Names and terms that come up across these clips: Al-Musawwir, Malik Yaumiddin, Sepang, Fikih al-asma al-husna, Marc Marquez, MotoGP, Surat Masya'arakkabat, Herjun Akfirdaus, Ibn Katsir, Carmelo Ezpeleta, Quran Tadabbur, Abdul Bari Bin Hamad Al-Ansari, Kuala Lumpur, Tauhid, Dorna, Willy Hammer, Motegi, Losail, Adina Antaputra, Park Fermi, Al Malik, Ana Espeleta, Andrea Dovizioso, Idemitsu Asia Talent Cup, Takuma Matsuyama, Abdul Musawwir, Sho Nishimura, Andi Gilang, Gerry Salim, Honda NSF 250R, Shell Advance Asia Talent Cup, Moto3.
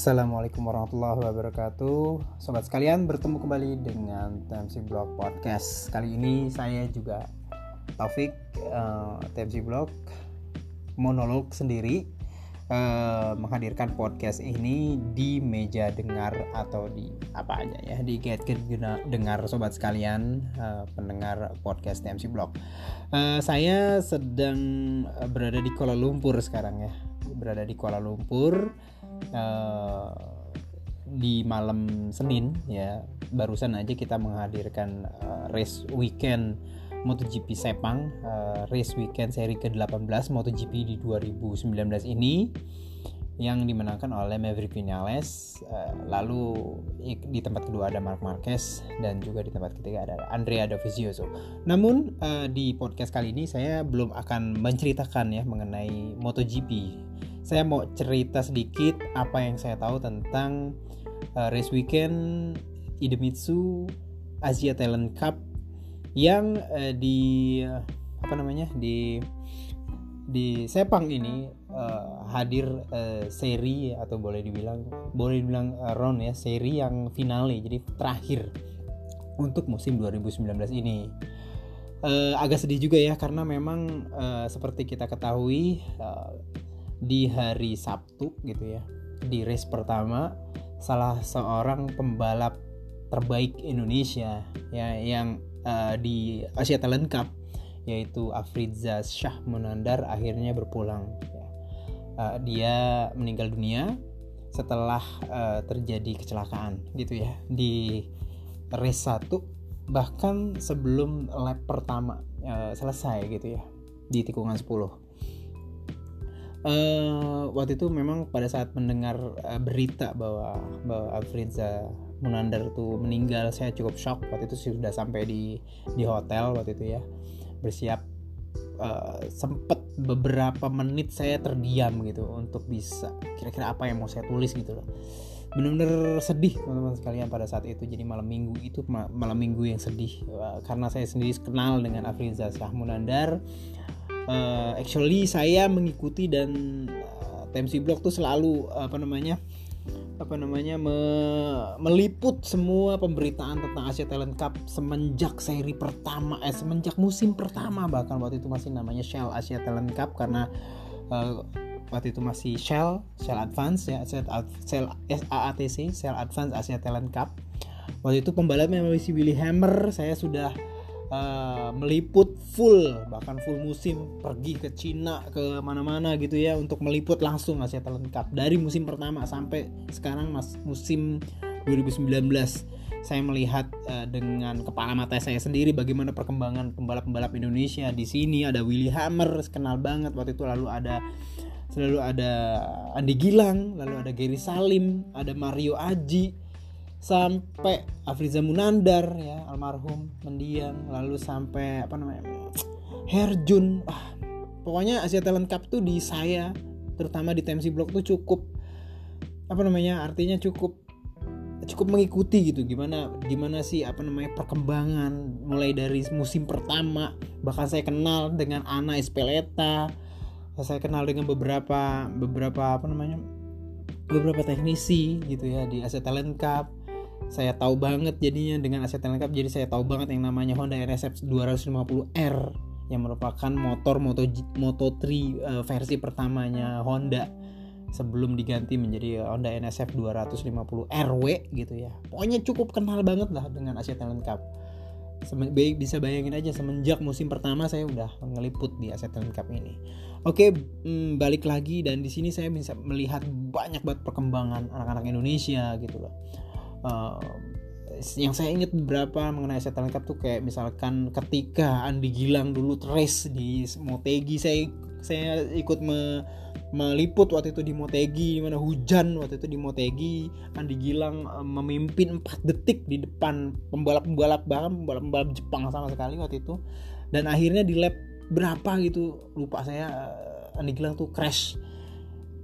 Assalamualaikum warahmatullahi wabarakatuh. Sobat sekalian, bertemu kembali dengan TMC Blog Podcast. Kali ini saya juga Taufik, TMC Blog monolog sendiri, menghadirkan podcast ini di meja dengar atau di apa aja ya, di gadget dengar sobat sekalian, pendengar podcast TMC Blog. Saya sedang berada di Kuala Lumpur sekarang ya. Berada di Kuala Lumpur di malam Senin ya. Barusan aja kita menghadirkan race weekend MotoGP Sepang, race weekend seri ke-18 MotoGP di 2019 ini yang dimenangkan oleh Maverick Viñales, lalu di tempat kedua ada Marc Marquez dan juga di tempat ketiga ada Andrea Dovizioso. Namun di podcast kali ini saya belum akan menceritakan ya mengenai MotoGP. Saya mau cerita sedikit apa yang saya tahu tentang race weekend Idemitsu Asia Talent Cup yang di Sepang ini hadir seri atau boleh dibilang round ya, seri yang finale, jadi terakhir untuk musim 2019 ini. Agak sedih juga ya karena memang seperti kita ketahui di hari Sabtu gitu ya, di race pertama salah seorang pembalap terbaik Indonesia ya yang di Asia Talent Cup, yaitu Afrizal Syah Munandar, akhirnya berpulang. Dia meninggal dunia setelah terjadi kecelakaan gitu ya di race 1, bahkan sebelum lap pertama selesai gitu ya, di tikungan 10. Waktu itu memang pada saat mendengar berita bahwa Afrizal Munandar tuh meninggal, saya cukup shock. Waktu itu sudah sampai di hotel waktu itu ya, bersiap. Sempet beberapa menit saya terdiam gitu untuk bisa kira-kira apa yang mau saya tulis gitu loh. Benar-benar sedih teman-teman sekalian pada saat itu. Jadi malam minggu itu malam minggu yang sedih, karena saya sendiri kenal dengan Afrizal Syah Munandar. Actually saya mengikuti dan TMC Blog tuh selalu meliput semua pemberitaan tentang Asia Talent Cup semenjak seri pertama, semenjak musim pertama, bahkan waktu itu masih namanya Shell Asia Talent Cup karena waktu itu masih Shell Advance ya, Shell Advance Asia Talent Cup. Waktu itu pembalapnya masih Willy Hammer. Saya sudah meliput full musim, pergi ke Cina, ke mana-mana gitu ya untuk meliput langsung Asia Talent Cup dari musim pertama sampai sekarang musim 2019. Saya melihat dengan kepala mata saya sendiri bagaimana perkembangan pembalap-pembalap Indonesia. Di sini ada Willy Hammer, kenal banget waktu itu, lalu ada Andi Gilang, lalu ada Gerry Salim, ada Mario Aji, sampai Afrizal Munandar ya almarhum mendiang, lalu sampai Herjun. Pokoknya Asia Talent Cup tuh di saya, terutama di TMC Blog tuh cukup artinya cukup mengikuti gitu gimana sih perkembangan mulai dari musim pertama. Bahkan saya kenal dengan Ana Espeleta, saya kenal dengan beberapa teknisi gitu ya di Asia Talent Cup. Saya tahu banget jadinya dengan Asia Talent Cup, jadi saya tahu banget yang namanya Honda NSF 250R yang merupakan motor Moto3 versi pertamanya Honda sebelum diganti menjadi Honda NSF 250RW gitu ya. Pokoknya cukup kenal banget lah dengan Asia Talent Cup. Bisa bayangin aja semenjak musim pertama saya udah ngeliput di Asia Talent Cup ini. Oke, balik lagi, dan di sini saya bisa melihat banyak banget perkembangan anak-anak Indonesia gitu loh. Yang saya ingat beberapa mengenai Asia Talent Cup tuh kayak misalkan ketika Andi Gilang dulu race di Motegi, saya ikut meliput waktu itu di Motegi, dimana hujan waktu itu di Motegi. Andi Gilang memimpin 4 detik di depan pembalap-pembalap, bahkan pembalap-pembalap Jepang sama sekali waktu itu. Dan akhirnya di lap berapa gitu lupa saya, Andi Gilang tuh crash.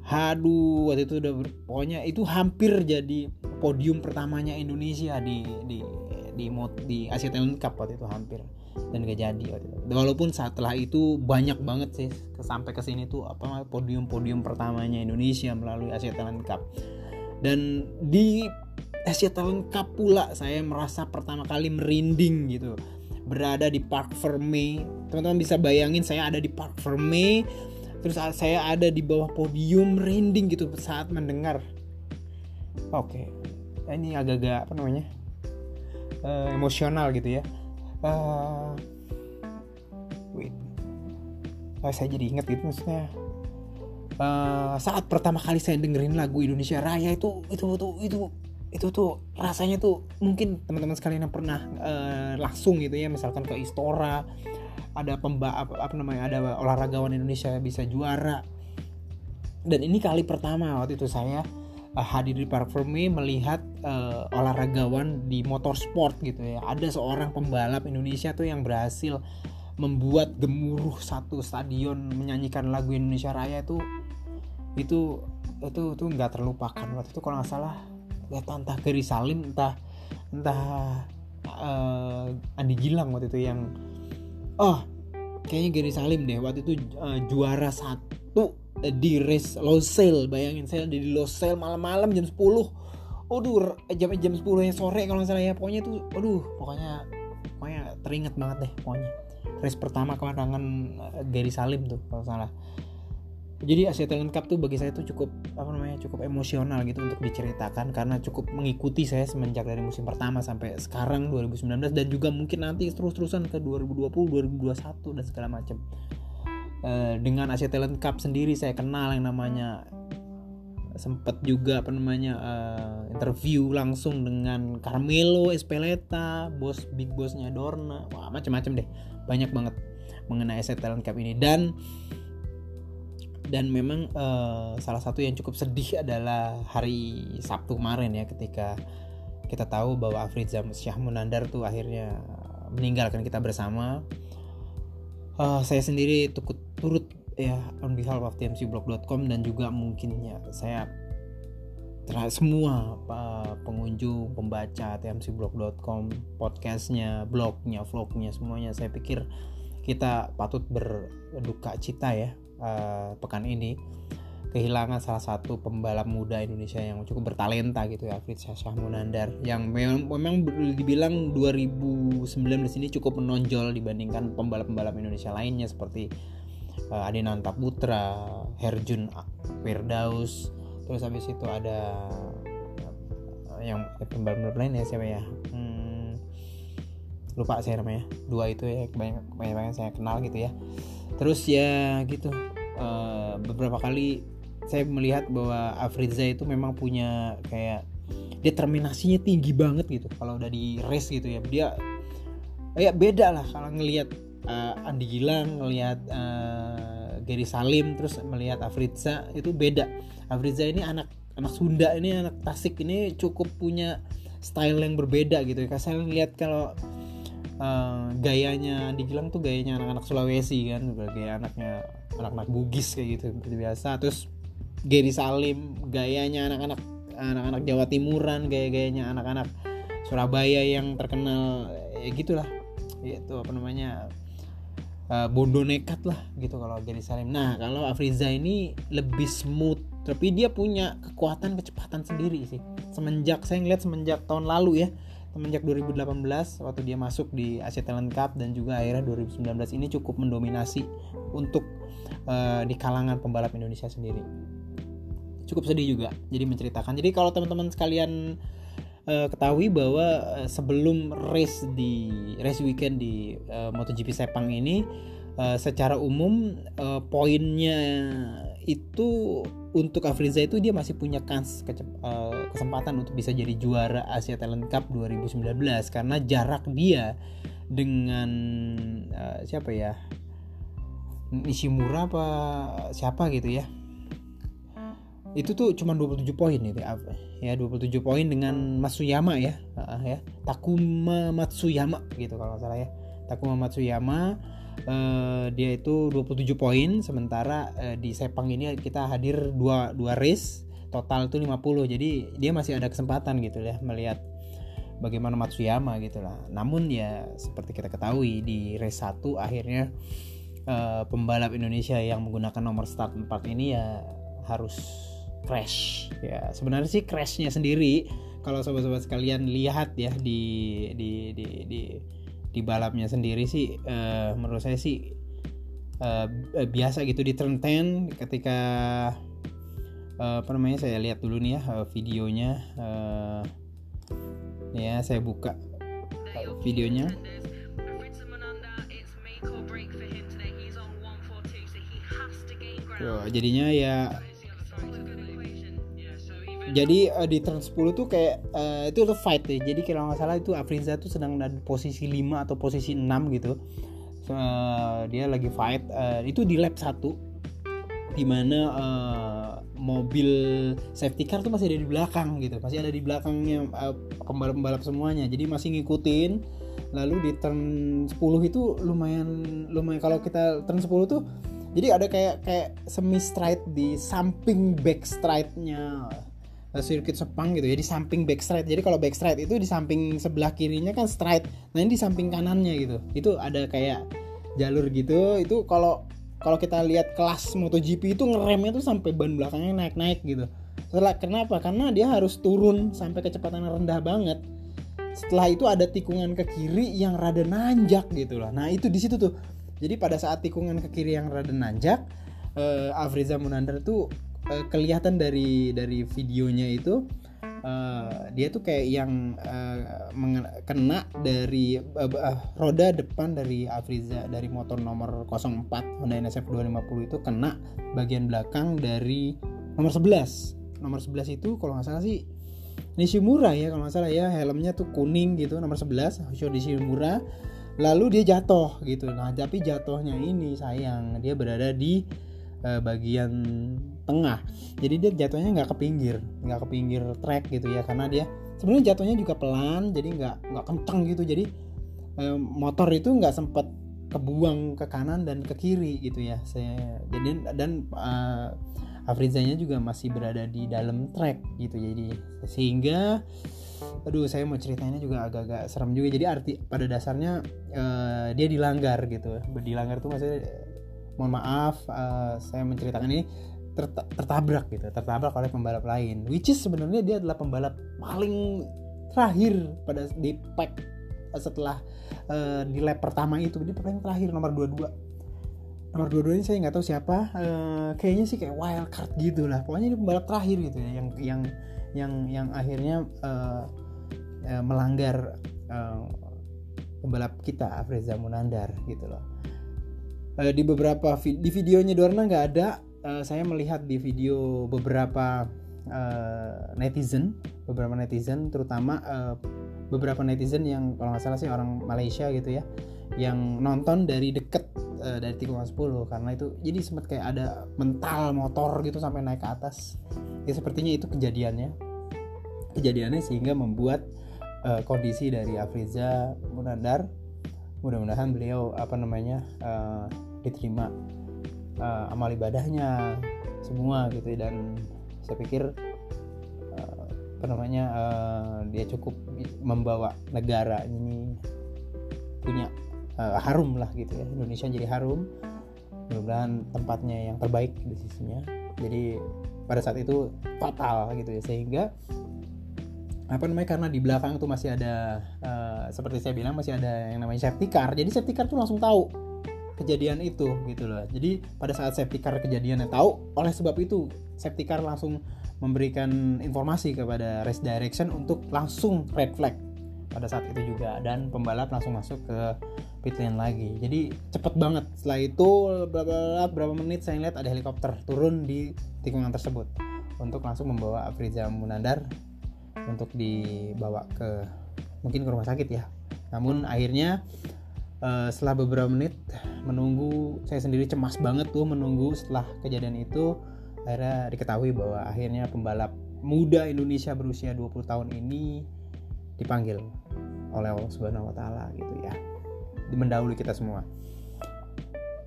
Haduh, waktu itu udah pokoknya itu hampir jadi podium pertamanya Indonesia di Asia Talent Cup waktu itu, hampir, dan gak jadi waktu itu. Walaupun setelah itu banyak banget sih sampai ke sini tuh podium-podium pertamanya Indonesia melalui Asia Talent Cup. Dan di Asia Talent Cup pula saya merasa pertama kali merinding gitu, berada di Park Fermi. Teman-teman bisa bayangin saya ada di Park Fermi, terus saya ada di bawah podium, merinding gitu saat mendengar. Oke, ini agak-agak emosional gitu ya. Saya jadi inget gitu, maksudnya saat pertama kali saya dengerin lagu Indonesia Raya itu tuh rasanya tuh, mungkin teman-teman sekalian yang pernah langsung gitu ya, misalkan ke Istora ada ada olahragawan Indonesia bisa juara, dan ini kali pertama waktu itu saya hadir di Park Fermi melihat olahragawan di motorsport gitu ya. Ada seorang pembalap Indonesia tuh yang berhasil membuat gemuruh satu stadion menyanyikan lagu Indonesia Raya itu nggak terlupakan. Waktu itu kalau nggak salah ya entah Gerry Salim entah Andi Gilang waktu itu yang kayaknya Gerry Salim deh waktu itu juara satu di race Losail. Bayangin saya di Losail malam-malam jam 10. Aduh, jam 10 sore kalau nggak salah ya. Pokoknya tuh pokoknya teringat banget deh pokoknya. Race pertama kemenangan Gerry Salim tuh kalau salah. Jadi Asia Talent Cup tuh bagi saya tuh cukup emosional gitu untuk diceritakan, karena cukup mengikuti saya semenjak dari musim pertama sampai sekarang 2019, dan juga mungkin nanti terus-terusan ke 2020, 2021 dan segala macam. Dengan Asia Talent Cup sendiri saya kenal yang namanya, sempat juga interview langsung dengan Carmelo Ezpeleta, big bossnya Dorna. Wah, macam-macam deh, banyak banget mengenai Asia Talent Cup ini. Dan memang salah satu yang cukup sedih adalah hari Sabtu kemarin ya, ketika kita tahu bahwa Afrizal Syah Munandar tuh akhirnya meninggalkan kita bersama. Saya sendiri turut ya on behalf of TMCblog.com, dan juga mungkin ya saya semua pengunjung pembaca TMCblog.com, podcastnya, blognya, vlognya, semuanya. Saya pikir kita patut berduka cita ya, pekan ini kehilangan salah satu pembalap muda Indonesia yang cukup bertalenta gitu ya, Afrizal Syah Munandar, yang memang dibilang 2019 ini cukup menonjol dibandingkan pembalap-pembalap Indonesia lainnya seperti Adina Antaputra, Herjun Akfirdaus, terus habis itu ada yang pembalap lain ya, siapa ya? Lupa saya namanya. Dua itu ya banyak saya kenal gitu ya. Terus ya gitu. Beberapa kali saya melihat bahwa Afrizal itu memang punya kayak determinasinya tinggi banget gitu kalau udah di race gitu ya. Dia kayak beda lah kalau ngelihat Andi Gilang, ngelihat Gerry Salim, terus melihat Afrizal itu beda. Afrizal ini anak Sunda, ini anak Tasik, ini cukup punya style yang berbeda gitu. Karena saya ngelihat kalau gayanya Andi Gilang tuh gayanya anak-anak Sulawesi kan, kayak anak-anak Bugis kayak gitu seperti biasa. Terus Gerry Salim gayanya anak-anak Jawa Timuran, gaya-gayanya anak-anak Surabaya yang terkenal ya gitulah, yaitu bondo nekat lah gitu kalau Gerry Salim. Nah kalau Afrizal ini lebih smooth, tapi dia punya kekuatan kecepatan sendiri sih. Semenjak tahun lalu ya, semenjak 2018 waktu dia masuk di Asia Talent Cup, dan juga akhirnya 2019 ini cukup mendominasi untuk di kalangan pembalap Indonesia sendiri. Cukup sedih juga jadi menceritakan. Jadi kalau teman-teman sekalian ketahui bahwa sebelum race weekend di MotoGP Sepang ini, secara umum poinnya itu untuk Afrizal itu dia masih punya kesempatan untuk bisa jadi juara Asia Talent Cup 2019, karena jarak dia dengan siapa ya, Nishimura apa siapa gitu ya, itu tuh cuma 27 poin itu ya, 27 poin dengan Matsuyama ya, Takuma Matsuyama gitu kalau nggak salah ya, Takuma Matsuyama. Dia itu 27 poin, sementara di Sepang ini kita hadir dua race, total itu 50. Jadi dia masih ada kesempatan gitu ya melihat bagaimana Matsuyama gitu lah. Namun ya seperti kita ketahui di race 1 akhirnya pembalap Indonesia yang menggunakan nomor start 4 ini ya harus crash. Ya, sebenarnya sih crashnya sendiri kalau sobat-sobat sekalian lihat ya di balapnya sendiri sih menurut saya sih biasa gitu di turn 10 ketika saya lihat dulu nih ya videonya ya saya buka videonya. Yo, jadinya ya jadi di turn 10 tuh kayak itu fight ya. Jadi kalau nggak salah itu Afrizal tuh sedang ada posisi 5 atau posisi 6 gitu. Dia lagi fight itu di lap 1 di mana mobil safety car tuh masih ada di belakang gitu. Masih ada di belakangnya pembalap-pembalap semuanya. Jadi masih ngikutin. Lalu di turn 10 itu lumayan kalau kita turn 10 tuh jadi ada kayak semi straight di samping back straight-nya sirkuit Sepang gitu. Jadi samping back straight. Jadi kalau back straight itu di samping sebelah kirinya kan straight. Nah, ini di samping kanannya gitu. Itu ada kayak jalur gitu. Itu kalau kita lihat kelas MotoGP itu ngeremnya tuh sampai ban belakangnya naik-naik gitu. Kenapa? Karena dia harus turun sampai kecepatan rendah banget. Setelah itu ada tikungan ke kiri yang rada nanjak gitu lah. Nah, itu di situ tuh. Jadi pada saat tikungan ke kiri yang rada nanjak, Afrizal Munandar tuh kelihatan dari videonya itu dia tuh kayak yang kena dari roda depan dari Afrizal dari motor nomor 04 Honda NSF 250 itu kena bagian belakang dari nomor 11. Nomor 11 itu kalau nggak salah sih Nishimura ya kalau nggak salah ya, helmnya tuh kuning gitu nomor 11 Sho Nishimura. Lalu dia jatuh gitu. Nah, tapi jatuhnya ini sayang dia berada di bagian tengah. Jadi dia jatuhnya nggak ke pinggir track gitu ya karena dia sebenarnya jatuhnya juga pelan, jadi nggak kencang gitu. Jadi motor itu nggak sempat kebuang ke kanan dan ke kiri gitu ya. Dan Afrizalnya juga masih berada di dalam track gitu. Jadi sehingga saya mau ceritainnya juga agak-agak serem juga. Jadi arti pada dasarnya dia dilanggar gitu. Dilanggar tuh maksudnya mohon maaf saya menceritakan ini tertabrak gitu, tertabrak oleh pembalap lain. Which is sebenarnya dia adalah pembalap paling terakhir pada di pack setelah di lap pertama itu dia paling terakhir nomor 22. Nomor 22 ini saya nggak tahu siapa, kayaknya sih kayak wild card gitu lah. Pokoknya dia pembalap terakhir gitu ya, yang akhirnya melanggar pembalap kita Afrizal Munandar gitu loh. Di beberapa di videonya Dorna nggak ada, saya melihat di video beberapa netizen, terutama beberapa netizen yang kalau nggak salah sih orang Malaysia gitu ya, yang nonton dari deket dari tikungan 10 karena itu jadi sempat kayak ada mental motor gitu sampai naik ke atas ya, sepertinya itu kejadiannya sehingga membuat kondisi dari Afrizal Munandar mudah-mudahan beliau diterima amal ibadahnya semua gitu dan saya pikir dia cukup membawa negara ini punya harum lah gitu ya, Indonesia jadi harum. Mudah-mudahan tempatnya yang terbaik di sisinya. Jadi pada saat itu fatal gitu ya, sehingga karena di belakang tuh masih ada seperti saya bilang masih ada yang namanya safety car. Jadi safety car tuh langsung tahu kejadian itu gitu loh. Jadi pada saat safety car kejadiannya tahu, oleh sebab itu safety car langsung memberikan informasi kepada race direction untuk langsung red flag pada saat itu juga, dan pembalap langsung masuk ke pit lane lagi. Jadi cepet banget. Setelah itu berapa menit saya lihat ada helikopter turun di tikungan tersebut untuk langsung membawa Afrizal Munandar untuk dibawa ke mungkin ke rumah sakit ya. Namun akhirnya setelah beberapa menit menunggu, saya sendiri cemas banget tuh menunggu setelah kejadian itu, akhirnya diketahui bahwa akhirnya pembalap muda Indonesia berusia 20 tahun ini dipanggil oleh Allah Subhanahu wa taala gitu ya. Mendahului kita semua.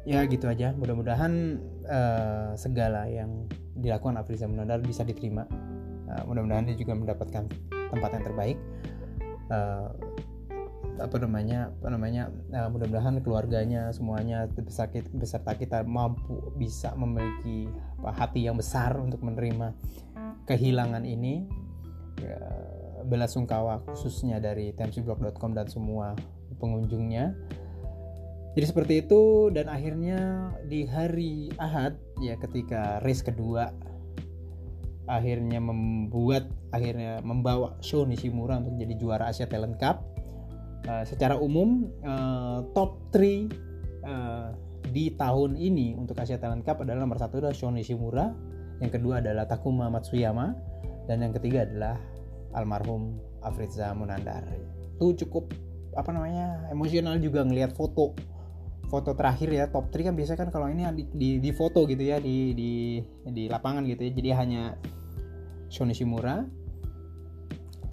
Ya gitu aja. Mudah-mudahan segala yang dilakukan Afrizal Munandar bisa diterima. Mudah-mudahan dia juga mendapatkan tempat yang terbaik. mudah-mudahan keluarganya semuanya beserta kita mampu bisa memiliki hati yang besar untuk menerima kehilangan ini. Bela sungkawa khususnya dari TMCblog.com dan semua pengunjungnya. Jadi seperti itu, dan akhirnya di hari Ahad ya, ketika race kedua akhirnya membawa Sho Nishimura untuk jadi juara Asia Talent Cup. Secara umum top 3 di tahun ini untuk Asia Talent Cup adalah nomor 1 adalah Sho Nishimura, yang kedua adalah Takuma Matsuyama, dan yang ketiga adalah almarhum Afrizal Munandar. Itu cukup emosional juga ngelihat foto terakhir ya. Top 3 kan biasanya kan kalau ini di foto gitu ya, di lapangan gitu ya. Jadi hanya Sho Nishimura,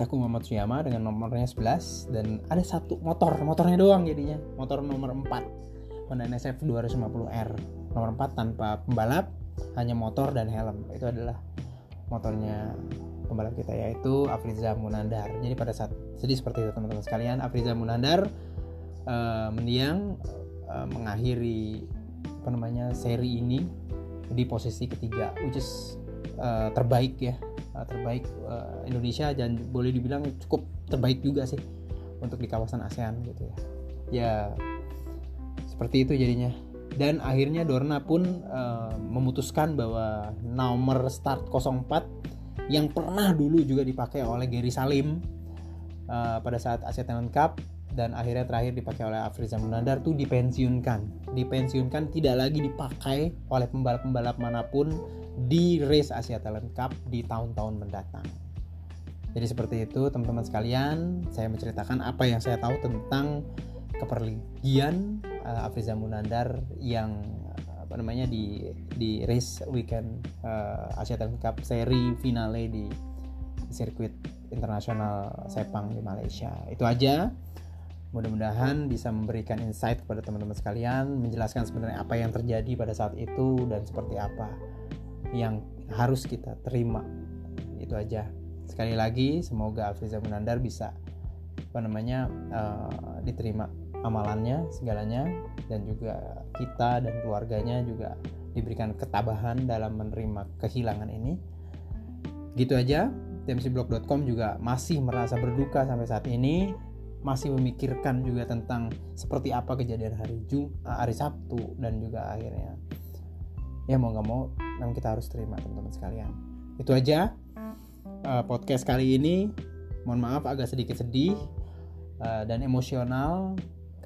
Takuma Matsuyama dengan nomornya 11, dan ada satu motornya doang jadinya. Motor nomor 4 Honda NSF 250R. Nomor 4 tanpa pembalap, hanya motor dan helm. Itu adalah motornya pembalap kita, yaitu Afrizal Munandar. Jadi pada saat sedih seperti itu teman-teman sekalian, Afrizal Munandar mendiang mengakhiri seri ini di posisi ketiga, which is terbaik Indonesia, dan boleh dibilang cukup terbaik juga sih untuk di kawasan ASEAN gitu ya, seperti itu jadinya. Dan akhirnya Dorna pun memutuskan bahwa nomor start 04 yang pernah dulu juga dipakai oleh Gerry Salim pada saat Asia Talent Cup, dan akhirnya terakhir dipakai oleh Afrizal Munandar itu dipensiunkan, tidak lagi dipakai oleh pembalap-pembalap manapun di race Asia Talent Cup di tahun-tahun mendatang. Jadi seperti itu teman-teman sekalian, saya menceritakan apa yang saya tahu tentang kepergian Afrizal Munandar yang di race weekend Asia Talent Cup seri finale di sirkuit internasional Sepang di Malaysia. Itu aja. Mudah-mudahan bisa memberikan insight kepada teman-teman sekalian, menjelaskan sebenarnya apa yang terjadi pada saat itu dan seperti apa yang harus kita terima. Itu aja. Sekali lagi, semoga Afrizal Munandar bisa diterima amalannya, segalanya, dan juga kita dan keluarganya juga diberikan ketabahan dalam menerima kehilangan ini. Gitu aja. TMCblog.com juga masih merasa berduka sampai saat ini, masih memikirkan juga tentang seperti apa kejadian hari Sabtu, dan juga akhirnya ya mau gak mau memang kita harus terima teman-teman sekalian. Itu aja podcast kali ini. Mohon maaf agak sedikit sedih dan emosional,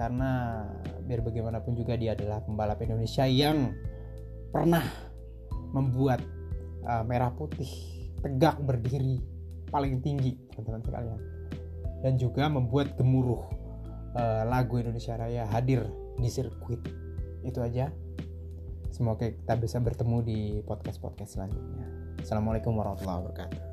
karena biar bagaimanapun juga dia adalah pembalap Indonesia yang pernah membuat merah putih tegak berdiri paling tinggi teman-teman sekalian, dan juga membuat gemuruh lagu Indonesia Raya hadir di sirkuit. Itu aja. Semoga kita bisa bertemu di podcast-podcast selanjutnya. Assalamualaikum warahmatullahi wabarakatuh.